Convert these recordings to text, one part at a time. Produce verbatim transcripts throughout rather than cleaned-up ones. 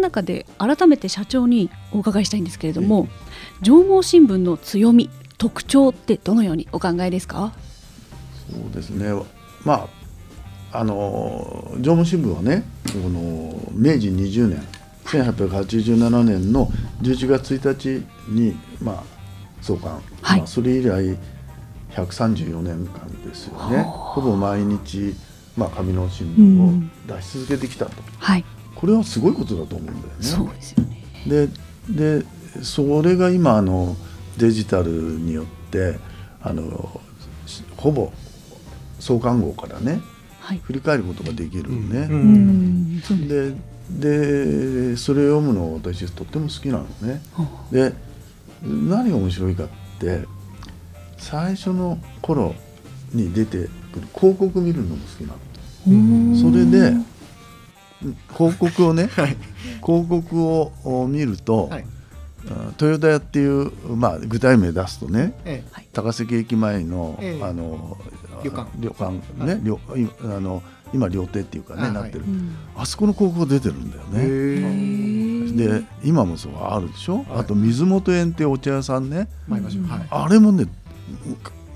中で改めて社長にお伺いしたいんですけれども、上毛新聞の強み特徴ってどのようにお考えですか？そうですね、まあ、あの上毛新聞はね、このめいじにじゅうねんせんはっぴゃくはちじゅうななねんのじゅういちがつついたちに、まあ、創刊、はい、まあ、それ以来ひゃくさんじゅうよねんかんですよね。ほぼ毎日、まあ、紙の新聞を出し続けてきたと、はい、これはすごいことだと思うんだよね。そうですよね。で、でそれが今あのデジタルによってあのほぼ創刊号からね、はい、振り返ることができるね。ででそれを読むの私とっても好きなのね。で何が面白いかって最初の頃に出てくる広告見るのも好きなの。それで広告をね、はい、広告を見ると、はい、豊田屋っていう、まあ、具体名出すとね、ええ、高崎駅前の、ええ、あの旅館、旅館ね、はい、旅あの今料亭っていうかね、あ、なってる、はい、あそこの広告出てるんだよね。で今もそうあるでしょ、はい、あと水元園っていうお茶屋さんね、はい、あれもね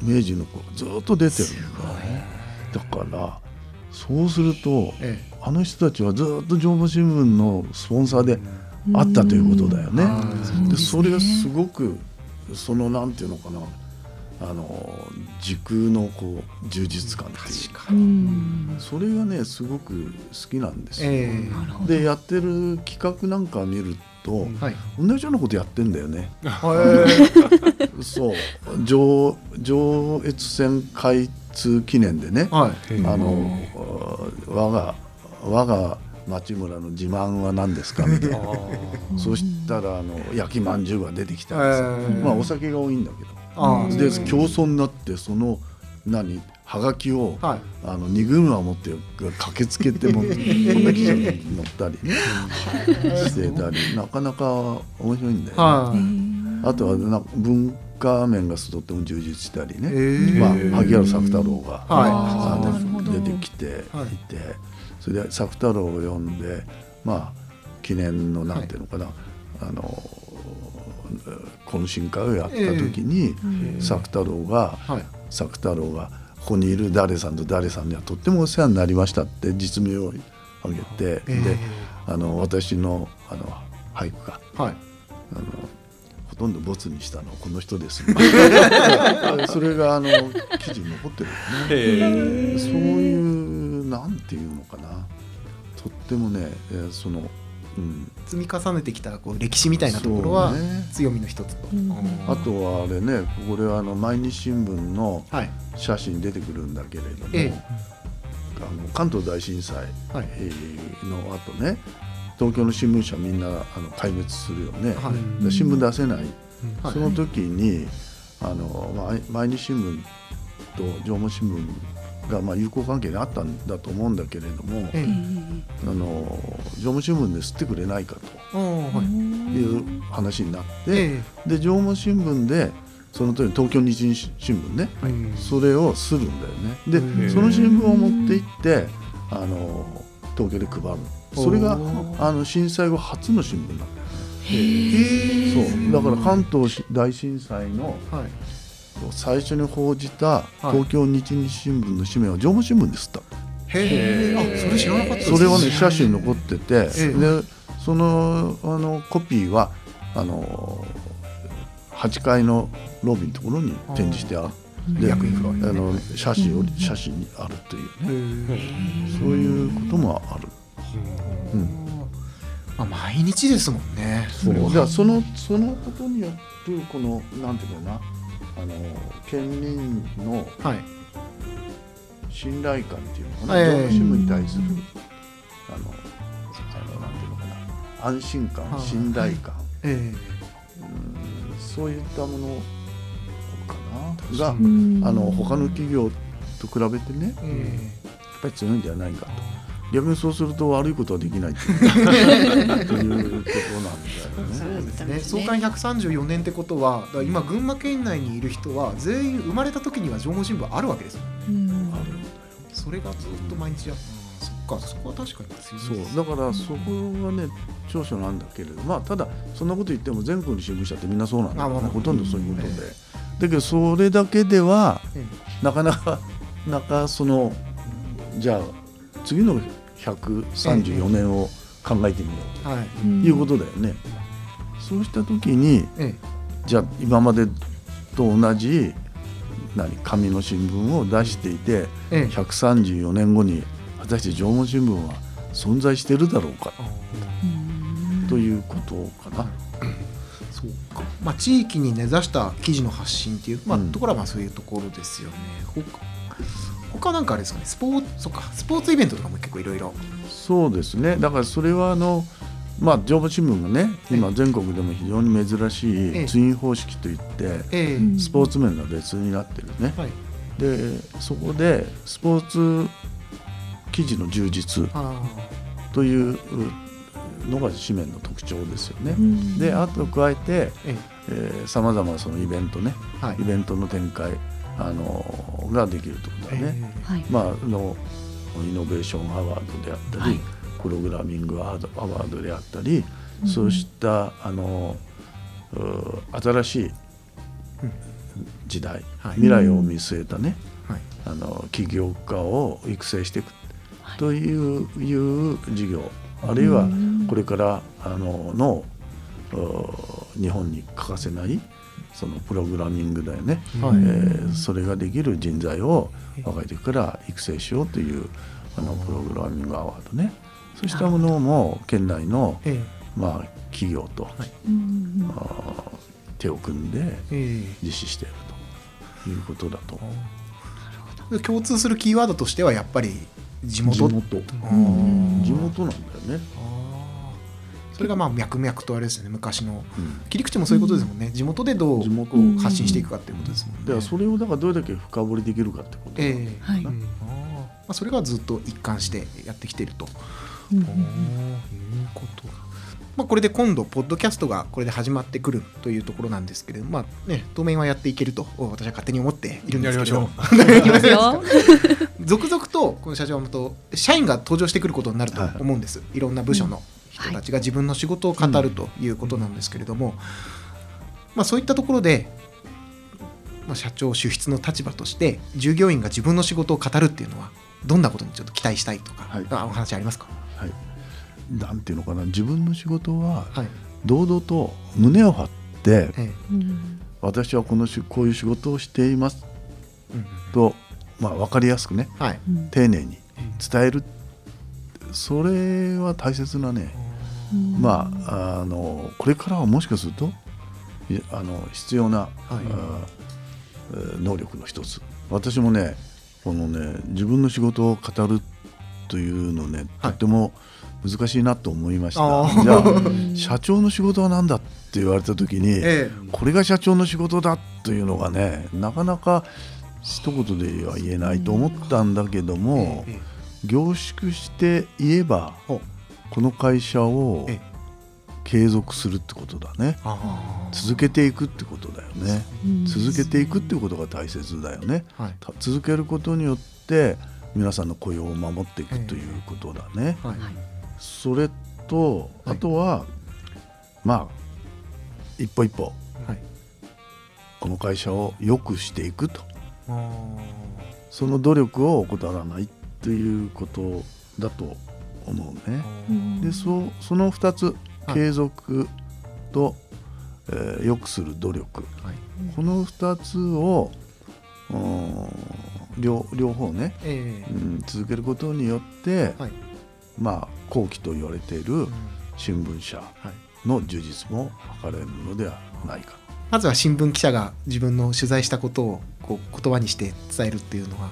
明治の頃ずっと出てるんだよね。だからそうすると、ええ、あの人たちはずっと上毛新聞のスポンサーであったということだよね。でそれがすごくそのなんていうのかな、あの時空のこう充実感っていうか、それがねすごく好きなんですよ。えー、でやってる企画なんか見ると、はい、同じようなことやってんだよね。そう上上越線開通記念でね、はい、あの我が我が町村の自慢は何ですかみたいなそしたらあの焼きまんじゅうが出てきたんです、えー、まあお酒が多いんだけど、あで競争になってその何はがきを、はい、あのに群馬を持って駆けつけてもこんな記事に載ったりしてたりなかなか面白いんだよね。あ, あとはなんか文化面がとっても充実したりね、えー、まあ、萩原朔太郎が、はい、出てきていて、はい、それで朔太郎を読んで、まあ、記念のなんていうのかな、はい、あの懇親会をやった時に朔太郎が朔太郎がここにいる誰さんと誰さんにはとってもお世話になりましたって実名を挙げて、えー、であの私 の, あの俳句が、はい、あのほとんどボツにしたのはこの人ですそれがあの記事に残ってるよね、えー、そういうなんていうのかな、とってもね、そのうん、積み重ねてきたこう歴史みたいなところは強みの一つと、ね、うん、あとはあれね、これはあの毎日新聞の写真出てくるんだけれども、はい、あの関東大震災のあとね、東京の新聞社みんなあの壊滅するよね、はい、新聞出せない、はい、その時にあの毎日新聞と上毛新聞がまあ友好関係にあったんだと思うんだけれども、えー、あの上毛新聞で吸ってくれないかという話になって、えー、で上毛新聞でその時東京日日新聞ね、えー、それをするんだよね。で、えー、その新聞を持って行ってあの東京で配る、それがあの震災後初の新聞なんだよね。へー、そうだから関東大震災の、はい、最初に報じた東京日日新聞の紙面を上毛新聞で刷った。へえ、それ知らなかったです。それはね写真残ってて、でそのあのコピーはあのはちかいのロビーのところに展示してある。であの写真を写真にあるというね、そういうこともある。うん、毎日ですもんね。そう。じゃあそのそのことによってこのなんていうのかな。あの県民の信頼感っていうのかな、上毛新聞に対するあのなんていうのかな、安心感、信頼感、そういったものかながあの他の企業と比べてね、やっぱり強いんじゃないかと。逆にそうすると悪いことはできないっていうところなんだよね。そうですね。創刊ひゃくさんじゅうよねんってことは、今群馬県内にいる人は全員生まれた時には上毛新聞あるわけですよ。あるんだよ。それがずっと毎日やった。か、そこは確かに強いです、ね、そうだからそこがね長所なんだけれど、まあただそんなこと言っても全国の新聞社ってみんなそうなんだ、まあ、ほとんどそういうことで、うん、だけどそれだけでは、うん、なかなかなかそのじゃあ次のひゃくさんじゅうよねんを考えてみよう、うん、ということだよね、うん、そうした時に、うん、じゃあ今までと同じ何紙の新聞を出していて、うん、ひゃくさんじゅうよねんごに果たして縄文新聞は存在してるだろうか、うん、ということかな、うん、そうか、まあ、地域に根ざした記事の発信っていう、まあ、ところはまあそういうところですよね、うん、他, 他なんかあれですかね、スポーツとかスポーツイベントとかも結構いろいろ、そうですね、だからそれはあの、まあ、縄文新聞がね今全国でも非常に珍しいツイン方式といってスポーツ面が別になってるね、はい、でそこでスポーツ記事の充実というのが紙面の特徴ですよね。であと加えてさまざまなそのイベントね、はい、イベントの展開あのができるところだね、えーはい、まああのイノベーションアワードであったり、はい、プログラミングアワードであったり、うん、そうしたあの新しい時代、うん、未来を見据えたね、はい、あの起業家を育成していくという、はい、いう事業、あるいはこれからあのの日本に欠かせないそのプログラミングだよね、はい、えー、それができる人材を若い時から育成しようというあのプログラミングアワードね、そうしたものも県内の、ええ、まあ、企業と、はい、まあ、手を組んで実施しているということだと、ええ、共通するキーワードとしてはやっぱり地元、地元、うん、地元なんだよね。あ、それがまあ脈々とあれですね、昔の、うん、切り口もそういうことですもんね、地元でどう発信していくかっていうことですもんね、うん、だからそれをだからどれだけ深掘りできるかってことなんですね、ええ、はい、まあ、それがずっと一貫してやってきていると、うん、いうこと、まあ、これで今度ポッドキャストがこれで始まってくるというところなんですけれども、まあね、当面はやっていけると私は勝手に思っているんですけど、やりましょう続々とこの社長と社員が登場してくることになると思うんです、はい、いろんな部署の人たちが自分の仕事を語るということなんですけれども、はい、まあ、そういったところでまあ社長主筆の立場として従業員が自分の仕事を語るっていうのはどんなことにちょっと期待したいとか、はい、お話ありますか？はい、なんていうのかな、自分の仕事は堂々と胸を張って、はい、私は こ, のこういう仕事をしていますと、うん、まあ、分かりやすくね、はい、丁寧に伝える、それは大切なね、うん、まあ、あのこれからはもしかするとあの必要な、はい、能力の一つ。私もねこのね、自分の仕事を語るというのね、はい、とても難しいなと思いました。じゃあ社長の仕事は何だって言われた時に、ええ、これが社長の仕事だというのがね、なかなか一言では言えないと思ったんだけども、ええ、凝縮して言えばこの会社を継続するってことだね、続けていくってことだよね、続けていくってことが大切だよね、はい、続けることによって皆さんの雇用を守っていくということだね、はい、それとあとは、はい、まあ一歩一歩、はい、この会社を良くしていくと、その努力を怠らないということだと思うね。で、そ、そのふたつ、継続と、えー、良くする努力、はい、このふたつを 両, 両方ね、えーうん、続けることによって、はい、まあ後期と言われている新聞社の充実も図れるのではないか、はい、まずは新聞記者が自分の取材したことをこう言葉にして伝えるっていうのが、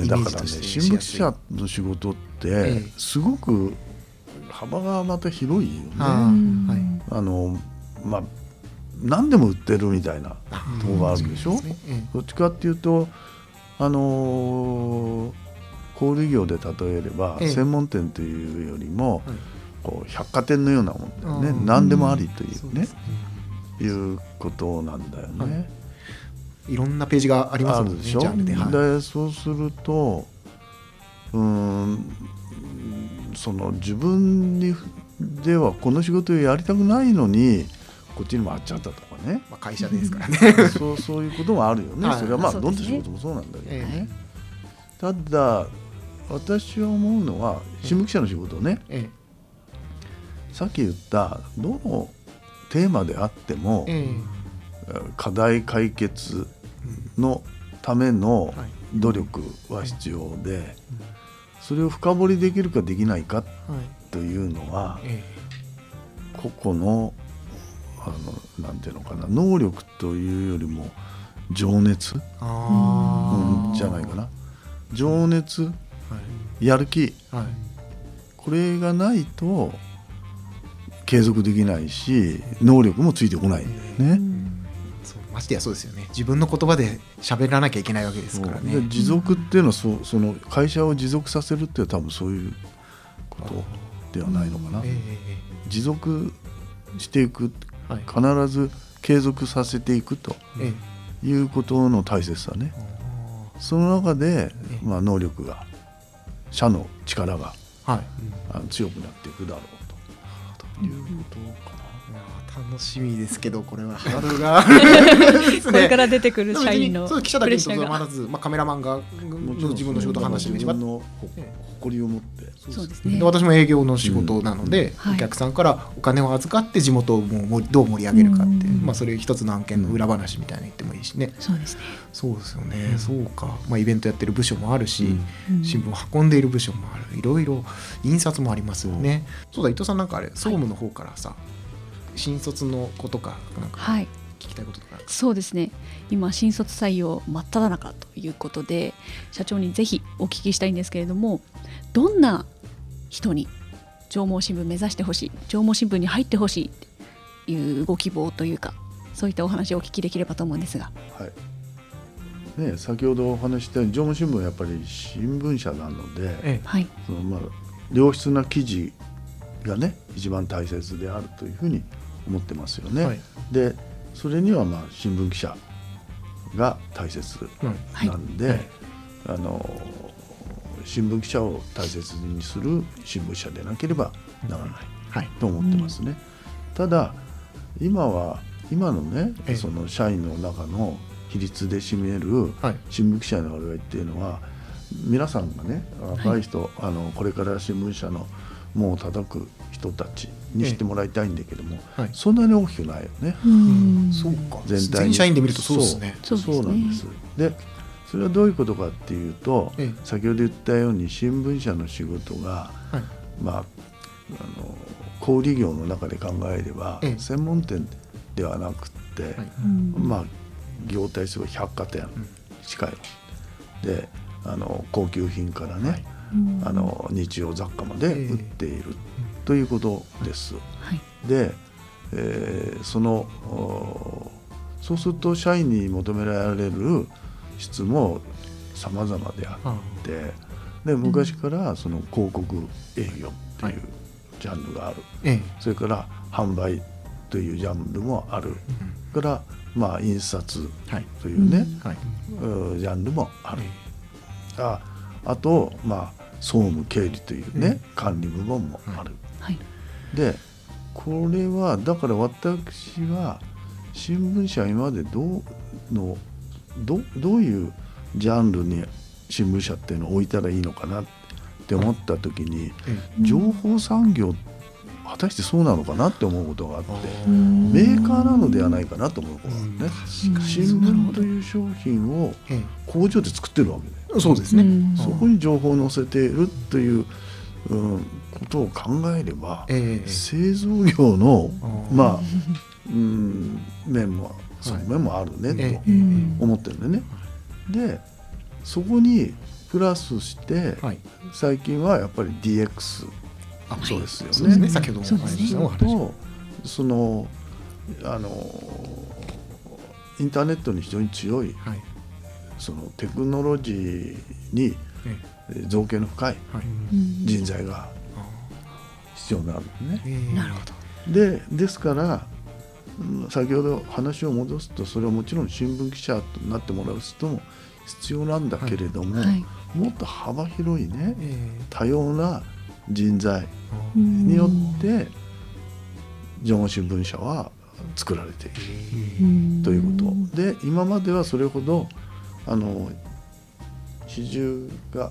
ね、だからね、新聞記者の仕事ってすごく幅がまた広いよね、えー、あ、はい、あのまあ、何でも売ってるみたいなところがあるでしょ、うん、そうですね、うん、どっちかっていうと、あのー、小売業で例えれば、ええ、専門店というよりも、はい、こう百貨店のようなもんだよね、何でもありというね、うん、いうことなんだよね、はい、いろんなページがありますもんね、あるでしょ、ジャンルで、はい、でそうするとうーんその自分にではこの仕事をやりたくないのにこっちに回っちゃったとかね、まあ、会社ですからねそう、そういうこともあるよね。それはまあどんな仕事もそうなんだけどね、えー、ただ私は思うのは新聞記者の仕事ね、えーえー、さっき言ったどのテーマであっても、えー、課題解決のための努力は必要で、はいはい、それを深掘りできるかできないかというのは、はいえー、個々のあのなんていうのかな、能力というよりも情熱、あ、うん、じゃないかな、情熱、はい、やる気、はい、これがないと継続できないし能力もついてこないんだよね、うん、そう、ましてやそうですよね。自分の言葉で喋らなきゃいけないわけですからね。持続っていうのは そ, その会社を持続させるっていうのは多分そういうことではないのかな、うんえー、持続していく、はい、必ず継続させていくということの大切さね、えー、その中で、えーまあ、能力が社の力が、はい、あの強くなっていくだろうということかな。楽しみですけど、これはハードルがこれから出てくる社員の記者だけにとどまらず、まあ、カメラマンが自分の仕事を話してみれば自分の誇りを持ってそうですね。で私も営業の仕事なので、うん、お客さんからお金を預かって地元をもうどう盛り上げるかって、うんまあ、それ一つの案件の裏話みたいに言ってもいいしね。そうですね。そうですよね、うん、そうか、まあ、イベントやってる部署もあるし、うん、新聞を運んでいる部署もある、いろいろ印刷もありますよね、うん、そうだ伊藤さんなんかあれ総務の方からさ、はい新卒の子とかなんか聞きたいこととか、はい、そうですね。今新卒採用真っただ中ということで社長にぜひお聞きしたいんですけれども、どんな人に上毛新聞目指してほしい、上毛新聞に入ってほしいというご希望というか、そういったお話をお聞きできればと思うんですが、はいね、先ほどお話したように上毛新聞はやっぱり新聞社なので、ええはい、そのまあ良質な記事がね一番大切であるというふうに思ってますよね、はい、でそれにはまあ新聞記者が大切なんで、うんはい、あの新聞記者を大切にする新聞社でなければならない、はい、と思ってますね、うん、ただ今は今のねその社員の中の比率で占める新聞記者の割合っていうのは、皆さんがね若い人、はい、あのこれから新聞社の門を叩く人たちにしてもらいたいんだけども、ええはい、そんなに大きくないよね。うんそうか、全体に全社員で見るとそうですね。そう、そうなんです。で、それはどういうことかっていうと、ええ、先ほど言ったように新聞社の仕事が、はい、まあ、あの小売業の中で考えれば、ええ、専門店ではなくって、はい、まあ業態すごい百貨店近い、うん、であの高級品からね、はい、あの日用雑貨まで売っている、ええということです、はい、で、えー、そのそうすると社員に求められる質も様々であって、うん、で昔からその広告営業っていうジャンルがある、はい、それから販売というジャンルもある、うん、から、まあ、印刷というね、はいはい、ジャンルもある、あ、あと、まあ、総務経理というね、うん、管理部門もある、うんはい、でこれはだから私は新聞社は今までどうの ど, どういうジャンルに新聞社っていうのを置いたらいいのかなって思った時に、うん、情報産業果たしてそうなのかなって思うことがあって、うん、メーカーなのではないかなと思うことがあるね、うん、新聞という商品を工場で作ってるわけで、うん、そうですね、うん、そこに情報を載せているという、うんことを考えれば、えー、製造業のまあ、うん、面も側面もあるね、はい、と思ってるんでね、えー、でそこにプラスして、はい、最近はやっぱり ディーエックス、はい、そうですよね、そうですね、先ほどもお話ししたお話とそのあのインターネットに非常に強い、はい、そのテクノロジーに造形の深い人材が、はい必要になるね。なるほど。で、ですから先ほど話を戻すとそれはもちろん新聞記者となってもらう人も必要なんだけれども、はいはい、もっと幅広いね、えー、多様な人材によってジョン新聞社は作られているということで、今まではそれほどあの比重が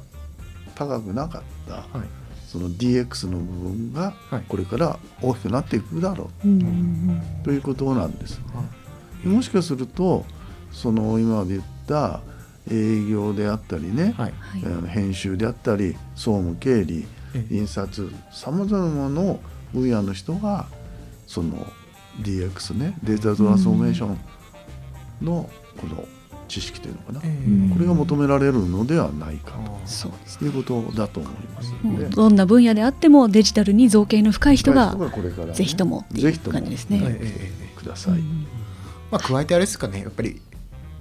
高くなかった、はい、その ディーエックス の部分がこれから大きくなっていくだろう、はい、ということなんです、はい、もしかするとその今まで言った営業であったりね、はい、編集であったり総務経理印刷さまざまな分野の人がその ディーエックス ね、データトランスフォーメーションのこの知識というのかな、えー、これが求められるのではないかということだと思いますので、どんな分野であってもデジタルに造形の深い人がぜひともという感じですね。ください。まあ加えてあれですかね、やっぱり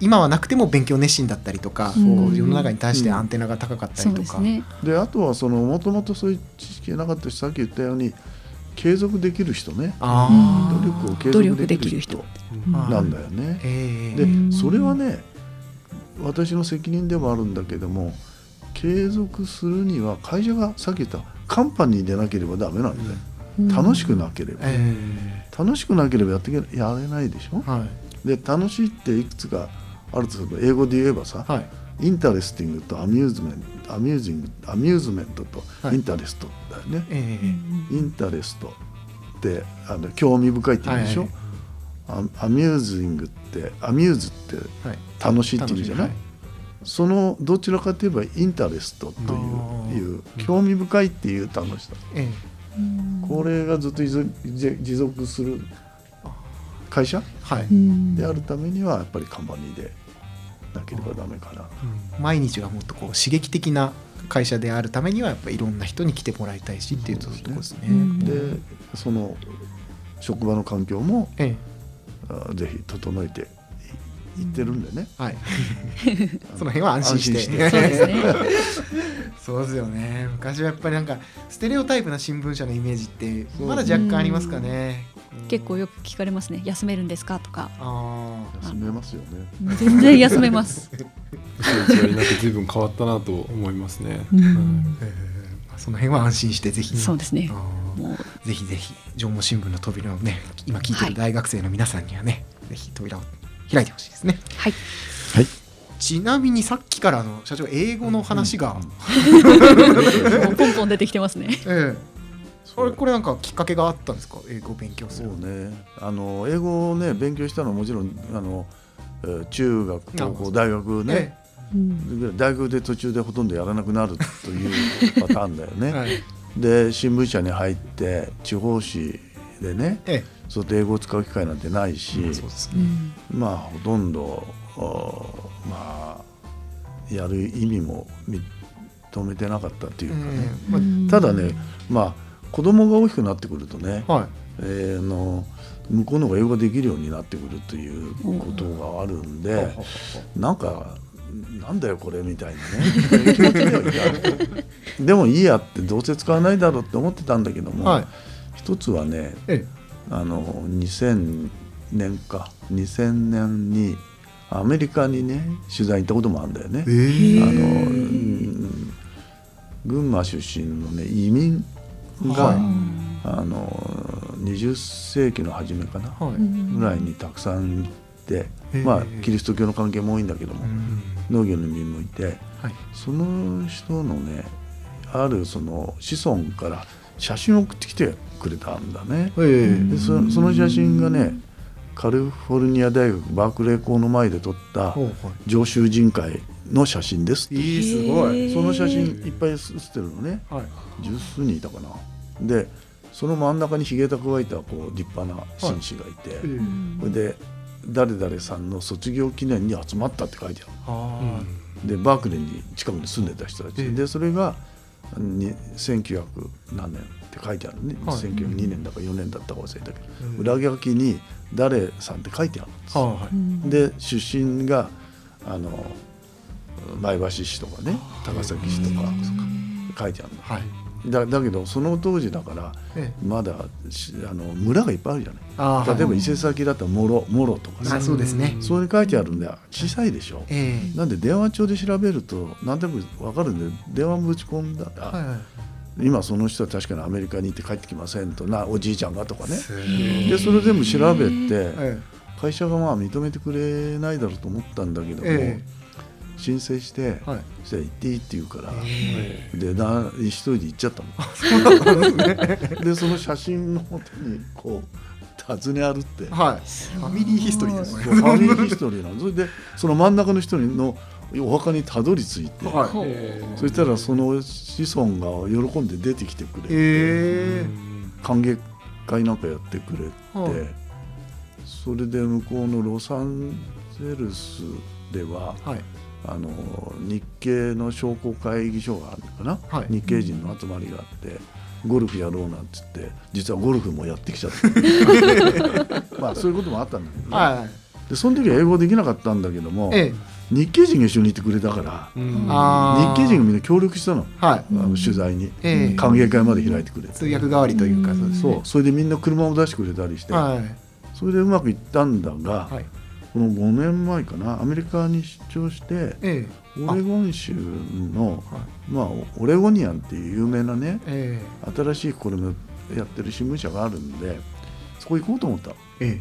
今はなくても勉強熱心だったりとか、うん、世の中に対してアンテナが高かったりとか、うんうん、であとはそのもともとそういう知識がなかったし、さっき言ったように継続できる人ね、あ努力を継続できる人なんだよね、うん、でそれはね私の責任でもあるんだけども、継続するには会社がさっき言ったカンパニーでなければダメなんだよ、うん、楽しくなければ、えー、楽しくなければやってけやれないでしょ、はい、で楽しいっていくつかあるとすると、英語で言えばさ、はい、インタレスティングとアミューズメント、アミュージング、アミューズメントとインタレストだよね、はい、えー、インタレストってあの興味深いって言うでしょ、はい、アミュージングってアミューズって楽しいって意味じゃない、はい、そのどちらかといえばインタレストという、いう興味深いっていう楽しさ、えー、これがずっと持続する会社、はい、であるためにはやっぱりカンパニーでなければダメかな、うん、毎日がもっとこう刺激的な会社であるためにはやっぱりいろんな人に来てもらいたいしっていうところですね。でその職場の環境も、ええ、ぜひ整えていってるんでね、うん、はい、その辺は安心して、そうですよね。昔はやっぱりなんかステレオタイプな新聞社のイメージってまだ若干ありますかね。結構よく聞かれますね。休めるんですかとか。ああ、休めますよね。全然休めます。時代になって随分変わったなと思いますね。うん、えー、その辺は安心してぜひ。そうですね。もうぜひぜひ上毛新聞の扉をね、今聞いてる大学生の皆さんにはね、はい、ぜひ扉を開いてほしいですね。はい。はい。ちなみにさっきからの社長英語の話が、うん、もうポンポン出てきてますね。えーこれ、これなんかきっかけがあったんですか、英語を勉強する。そうね、あの英語をね勉強したのはもちろんあの中学高校大学ね、大学で途中でほとんどやらなくなるというパターンだよね、はい、で新聞社に入って地方紙でね、ええ、そう英語を使う機会なんてないし、うん、そうですね、まあほとんどまあやる意味も認めてなかったというかね、えー、ただね、まあ子供が大きくなってくるとね、はい、えー、の向こうの方が英語ができるようになってくるということがあるんで、なんかなんだよこれみたいなね気持ちにはでもいいやってどうせ使わないだろうって思ってたんだけども、はい、一つはね、あのにせんねんかにせんねんにアメリカにね取材に行ったこともあるんだよね。あの群馬出身の、ね、移民が、はい、あのにじゅっせいきの初めかな、はい、ぐらいにたくさん行って、まあ、キリスト教の関係も多いんだけども、農業の民もいて、はい、その人のねあるその子孫から写真を送ってきてくれたんだね。で そ, その写真がねカリフォルニア大学バークレー校の前で撮った常習人会の写真です。いい、すごい。その写真いっぱい写ってるのね、はい、じゅっすうにんいたかな。でその真ん中にひげたくわえたこう立派な紳士がいて、はい、で誰々さんの卒業記念に集まったって書いてある。でバークレーに近くに住んでた人たちで、それがせんきゅうひゃくなんねんって書いてあるね、はい、せんきゅうひゃくにねんだかよねんだったか忘れたけど、裏書きに「誰さん」って書いてあるんですよ、はい、で出身があの前橋市とかね高崎市とか書いてあるの、はい、だ, だけどその当時だからまだあの村がいっぱいあるじゃない。例えば伊勢崎だったらもろもろとかさ、そうですね、それに書いてあるんで小さいでしょ、えー、なんで電話帳で調べると何でも分かるんで電話ぶち込んだら、はいはい、今その人は確かにアメリカに行って帰ってきませんとなおじいちゃんがとかね、でそれ全部調べて会社がまあ認めてくれないだろうと思ったんだけども、えー、申請して、はい、そしたら行っていいって言うから、えー、でな一人で行っちゃったもんでその写真の手にこう尋ね歩って、はい、ファミリーヒストリーですね。ファミリーヒストリーなの。それでその真ん中の人のお墓にたどり着いて、はい、そしたらその子孫が喜んで出てきてくれて、えー、歓迎会なんかやってくれて、はい、それで向こうのロサンゼルスでは、はい、あの日系の商工会議所があるのかな、はい、日系人の集まりがあってゴルフやろうなんて言って実はゴルフもやってきちゃったまあそういうこともあったんだけど、ね、はい、でその時は英語できなかったんだけども、ええ、日系人が一緒にいてくれたから、うん、あ日系人がみんな協力したの、はい、あの取材に、ええ、歓迎会まで開いてくれて通訳代わりというか、そうですね、そう、それでみんな車を出してくれたりして、はい、それでうまくいったんだが、はい、このごねんまえかなアメリカに出張して、ええ、オレゴン州のまあオレゴニアンっていう有名なね、えー、新しいこれもやってる新聞社があるんでそこ行こうと思った、え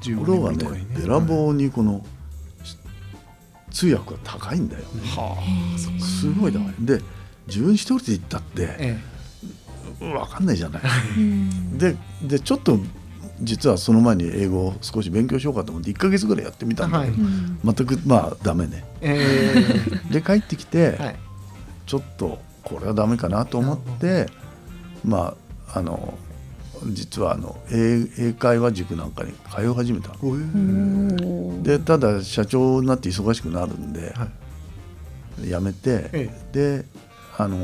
ー、ところがねべらぼうにこの通訳が高いんだよ、ね、はあ、すごい高いで自分一人で行ったって、えー、分かんないじゃないで, でちょっと実はその前に英語を少し勉強しようかと思っていっかげつぐらいやってみたんだけど、はい、全くまあダメね、えー、で帰ってきて、はい、ちょっとこれはダメかなと思ってまああの実はあの英、英会話塾なんかに通い始めた、えー、でただ社長になって忙しくなるんで、はい、辞めて、えー、であの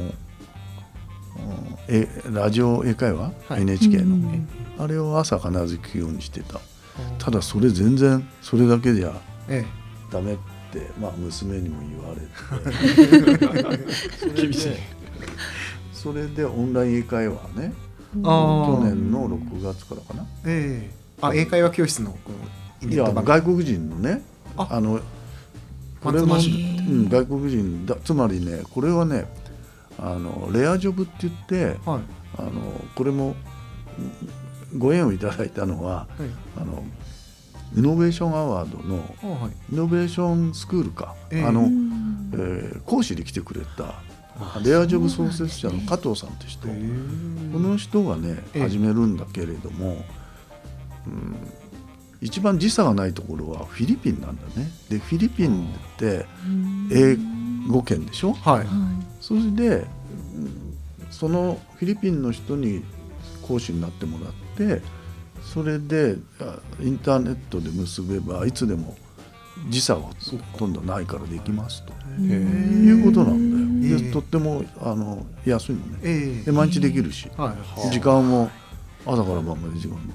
えラジオ英会話、はい、エヌエイチケー の、うん、あれを朝必ず聞くようにしてた、うん、ただそれ全然それだけじゃダメって、ええ、まあ娘にも言われて厳しいそれでオンライン英会話ね、うん、去年のろくがつからかな、えー、あ英会話教室のこういや外国人のねああのこれも、うん、外国人だつまりねこれはねあのレアジョブって言って、はい、あのこれもご縁をいただいたのは、はい、あのイノベーションアワードの、はい、イノベーションスクールか、えーあのえー、講師で来てくれたレアジョブ創設者の加藤さんって人、えー、この人がね始めるんだけれども、えーうん、一番時差がないところはフィリピンなんだね。でフィリピンって英語圏でしょ、はい、それでそのフィリピンの人に講師になってもらってそれでインターネットで結べばいつでも時差がほとんどないからできますということなんだよ。でとってもあの安いのねで毎日できるし時間も朝から晩まで時間もや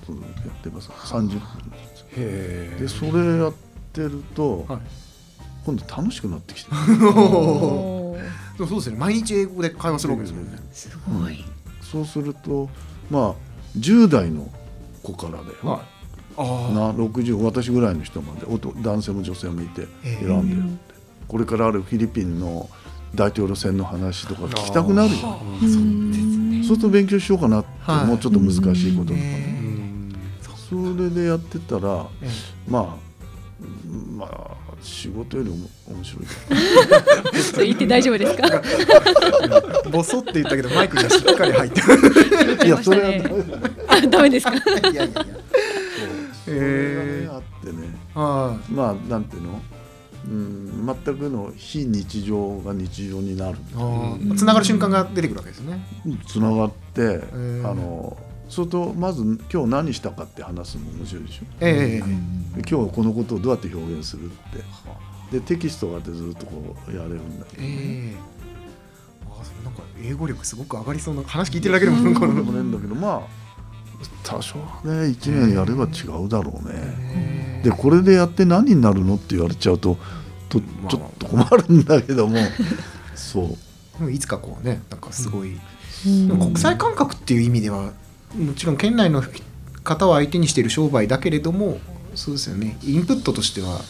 ってますさんじゅっぷんでそれやってると今度楽しくなってきてそうですね、毎日英語で会話するわけですもんね。すごい、うん、そうするとまあじゅう代の子からだよ、はい、あなろくじゅう私ぐらいの人まで男性も女性もいて選んでるってこれからあるフィリピンの大統領選の話とか聞きたくなるじゃん。そうですね、そうすると勉強しようかなって、はい、もうちょっと難しいこととかね、それでやってたら、えー、まあまあ仕事よりも面白いと言って大丈夫ですかボソって言ったけどマイクがしっかり入ってるいやそれはダメですかいやいやいやそれがねあってね、まあなんていうの、うん、全くの非日常が日常になるつながる瞬間が出てくるわけですね。つながってあのそれとまず今日何したかって話すのも面白いでしょ、えー、今日はこのことをどうやって表現するってでテキストがあってずっとこうやれるんだけど、ねえー、あそれなんか英語力すごく上がりそうな話聞いてるだけでもなんか思うんだけどまあ多少ねいちねんやれば違うだろうね、えー、でこれでやって何になるのって言われちゃう と, とちょっと困るんだけども、まあ、そういつかこうねなんかすごい、うん、でも国際感覚っていう意味ではもちろん県内の方を相手にしている商売だけれどもそうですよねインプットとしては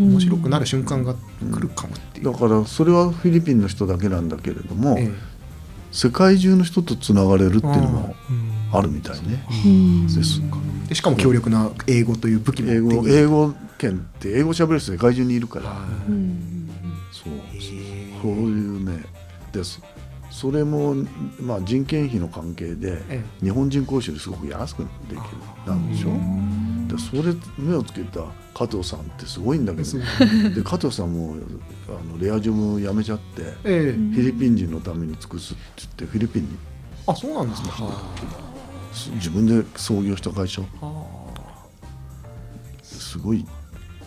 面白くなる瞬間が来るかもっていう、うん、だからそれはフィリピンの人だけなんだけれども、ええ、世界中の人とつながれるっていうのもあるみたいね。ですでしかも強力な英語という武器も、英語、英語圏って英語喋れる人世界中にいるから、うん、そうそういうねです。それも、まあ、人件費の関係で日本人講師よりすごく安くできるなんでしょ。でそれ目をつけた加藤さんってすごいんだけど、で加藤さんもあのレアジョムを辞めちゃって、ええ、フィリピン人のために尽くすって言ってフィリピンに、あ、そうなんですね、自分で創業した会社、すごい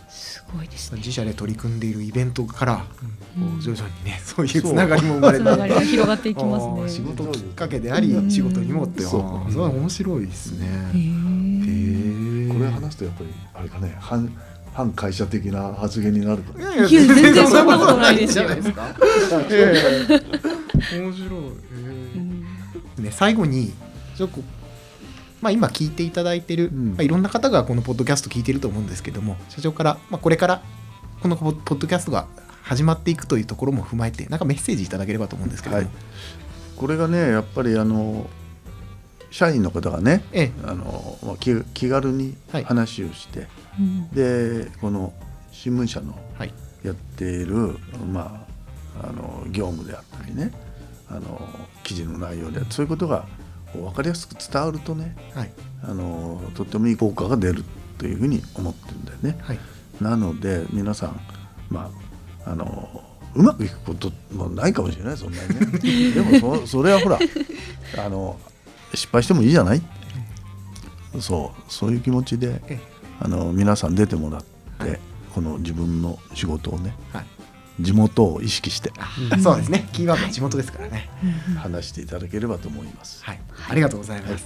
すごいですね。自社で取り組んでいるイベントから、うん、徐々にねそういうつながりも生まれて、つながりが広がっていきますね。仕事きっかけであり仕事にもって、そう、それは面白いですね。へー、これ話すとやっぱりあれかね、反反会社的な発言になるから。いやいや全然そんなことないですよ。面白い。ね、最後にちょっとまあ、今聞いていただいている、まあ、いろんな方がこのポッドキャスト聞いていると思うんですけども、社長から、まあ、これからこのポッドキャストが始まっていくというところも踏まえて、なんかメッセージいただければと思うんですけども、はい、これがねやっぱりあの社員の方がね、ええ、あのまあ、気, 気軽に話をして、はい、うん、でこの新聞社のやっている、はい、まあ、あの業務であったりね、あの記事の内容であったり、そういうことが分かりやすく伝わるとね、はい、あのとってもいい効果が出るというふうに思ってるんだよね、はい、なので皆さん、まあ、あのうまくいくこともないかもしれない、そんなにねでも そ, それはほらあの失敗してもいいじゃない、そうそういう気持ちであの皆さん出てもらって、はい、この自分の仕事をね、はい、地元を意識して、うん、そうですね、キーワードは地元ですからね、はい、話していただければと思います、はい、ありがとうございます。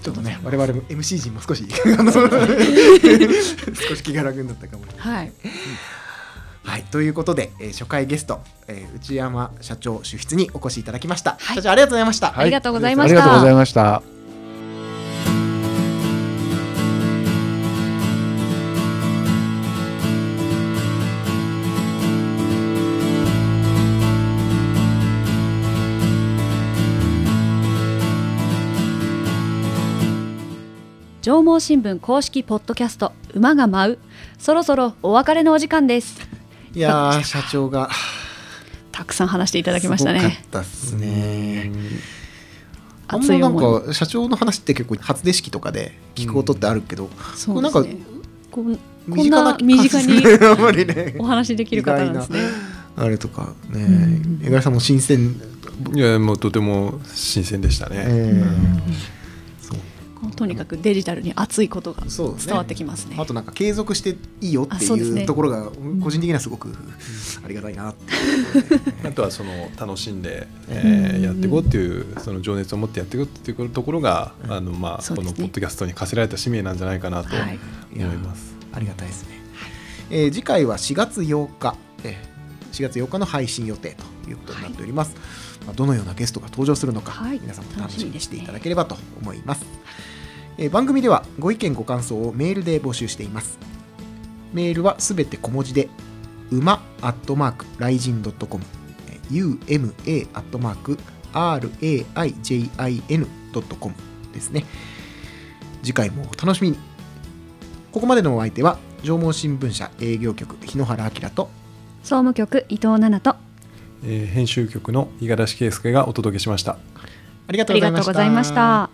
ちょっとね我々も エムシー 陣も少し少し気が楽になったかもしれない、はい、うん、はい、ということで、えー、初回ゲスト、えー、内山社長主筆にお越しいただきました、はい、社長ありがとうございました。ありがとうございました。ありがとうございました。上毛新聞公式ポッドキャスト馬が舞う、そろそろお別れのお時間です。いやー社長がたくさん話していただきましたね。すごかったですね。あんまなんか社長の話って結構発電式とかで聞くことってあるけど、うん、なんかこんな身近にお話できる方なんですね。あれとかね、うん、江川さんも新鮮、いやもうとても新鮮でしたね、えーうん、とにかくデジタルに熱いことが伝わってきます ね, すね。あとなんか継続していいよっていう、ね、ところが個人的にはすごくありがたいなっていうところで、ね、あとはその楽しんで、えー、やっていこうっていう、その情熱を持ってやっていこうっていうところが、あの、まあ、このポッドキャストに課せられた使命なんじゃないかなと思います、はい、いありがたいですね、えー、次回はしがつようか、えー、しがつようかの配信予定ということになっております、はい、どのようなゲストが登場するのか、はい、皆さんも楽しみにしていただければと思います、はい、番組ではご意見ご感想をメールで募集しています。メールはすべて小文字で馬アットマークライジンドットコム uma アットマーク ライジン ドットコムですね。次回もお楽しみに。ここまでのお相手は上毛新聞社営業局日野原明と総務局伊藤奈々と、えー、編集局の五十嵐圭介がお届けしました。ありがとうございました。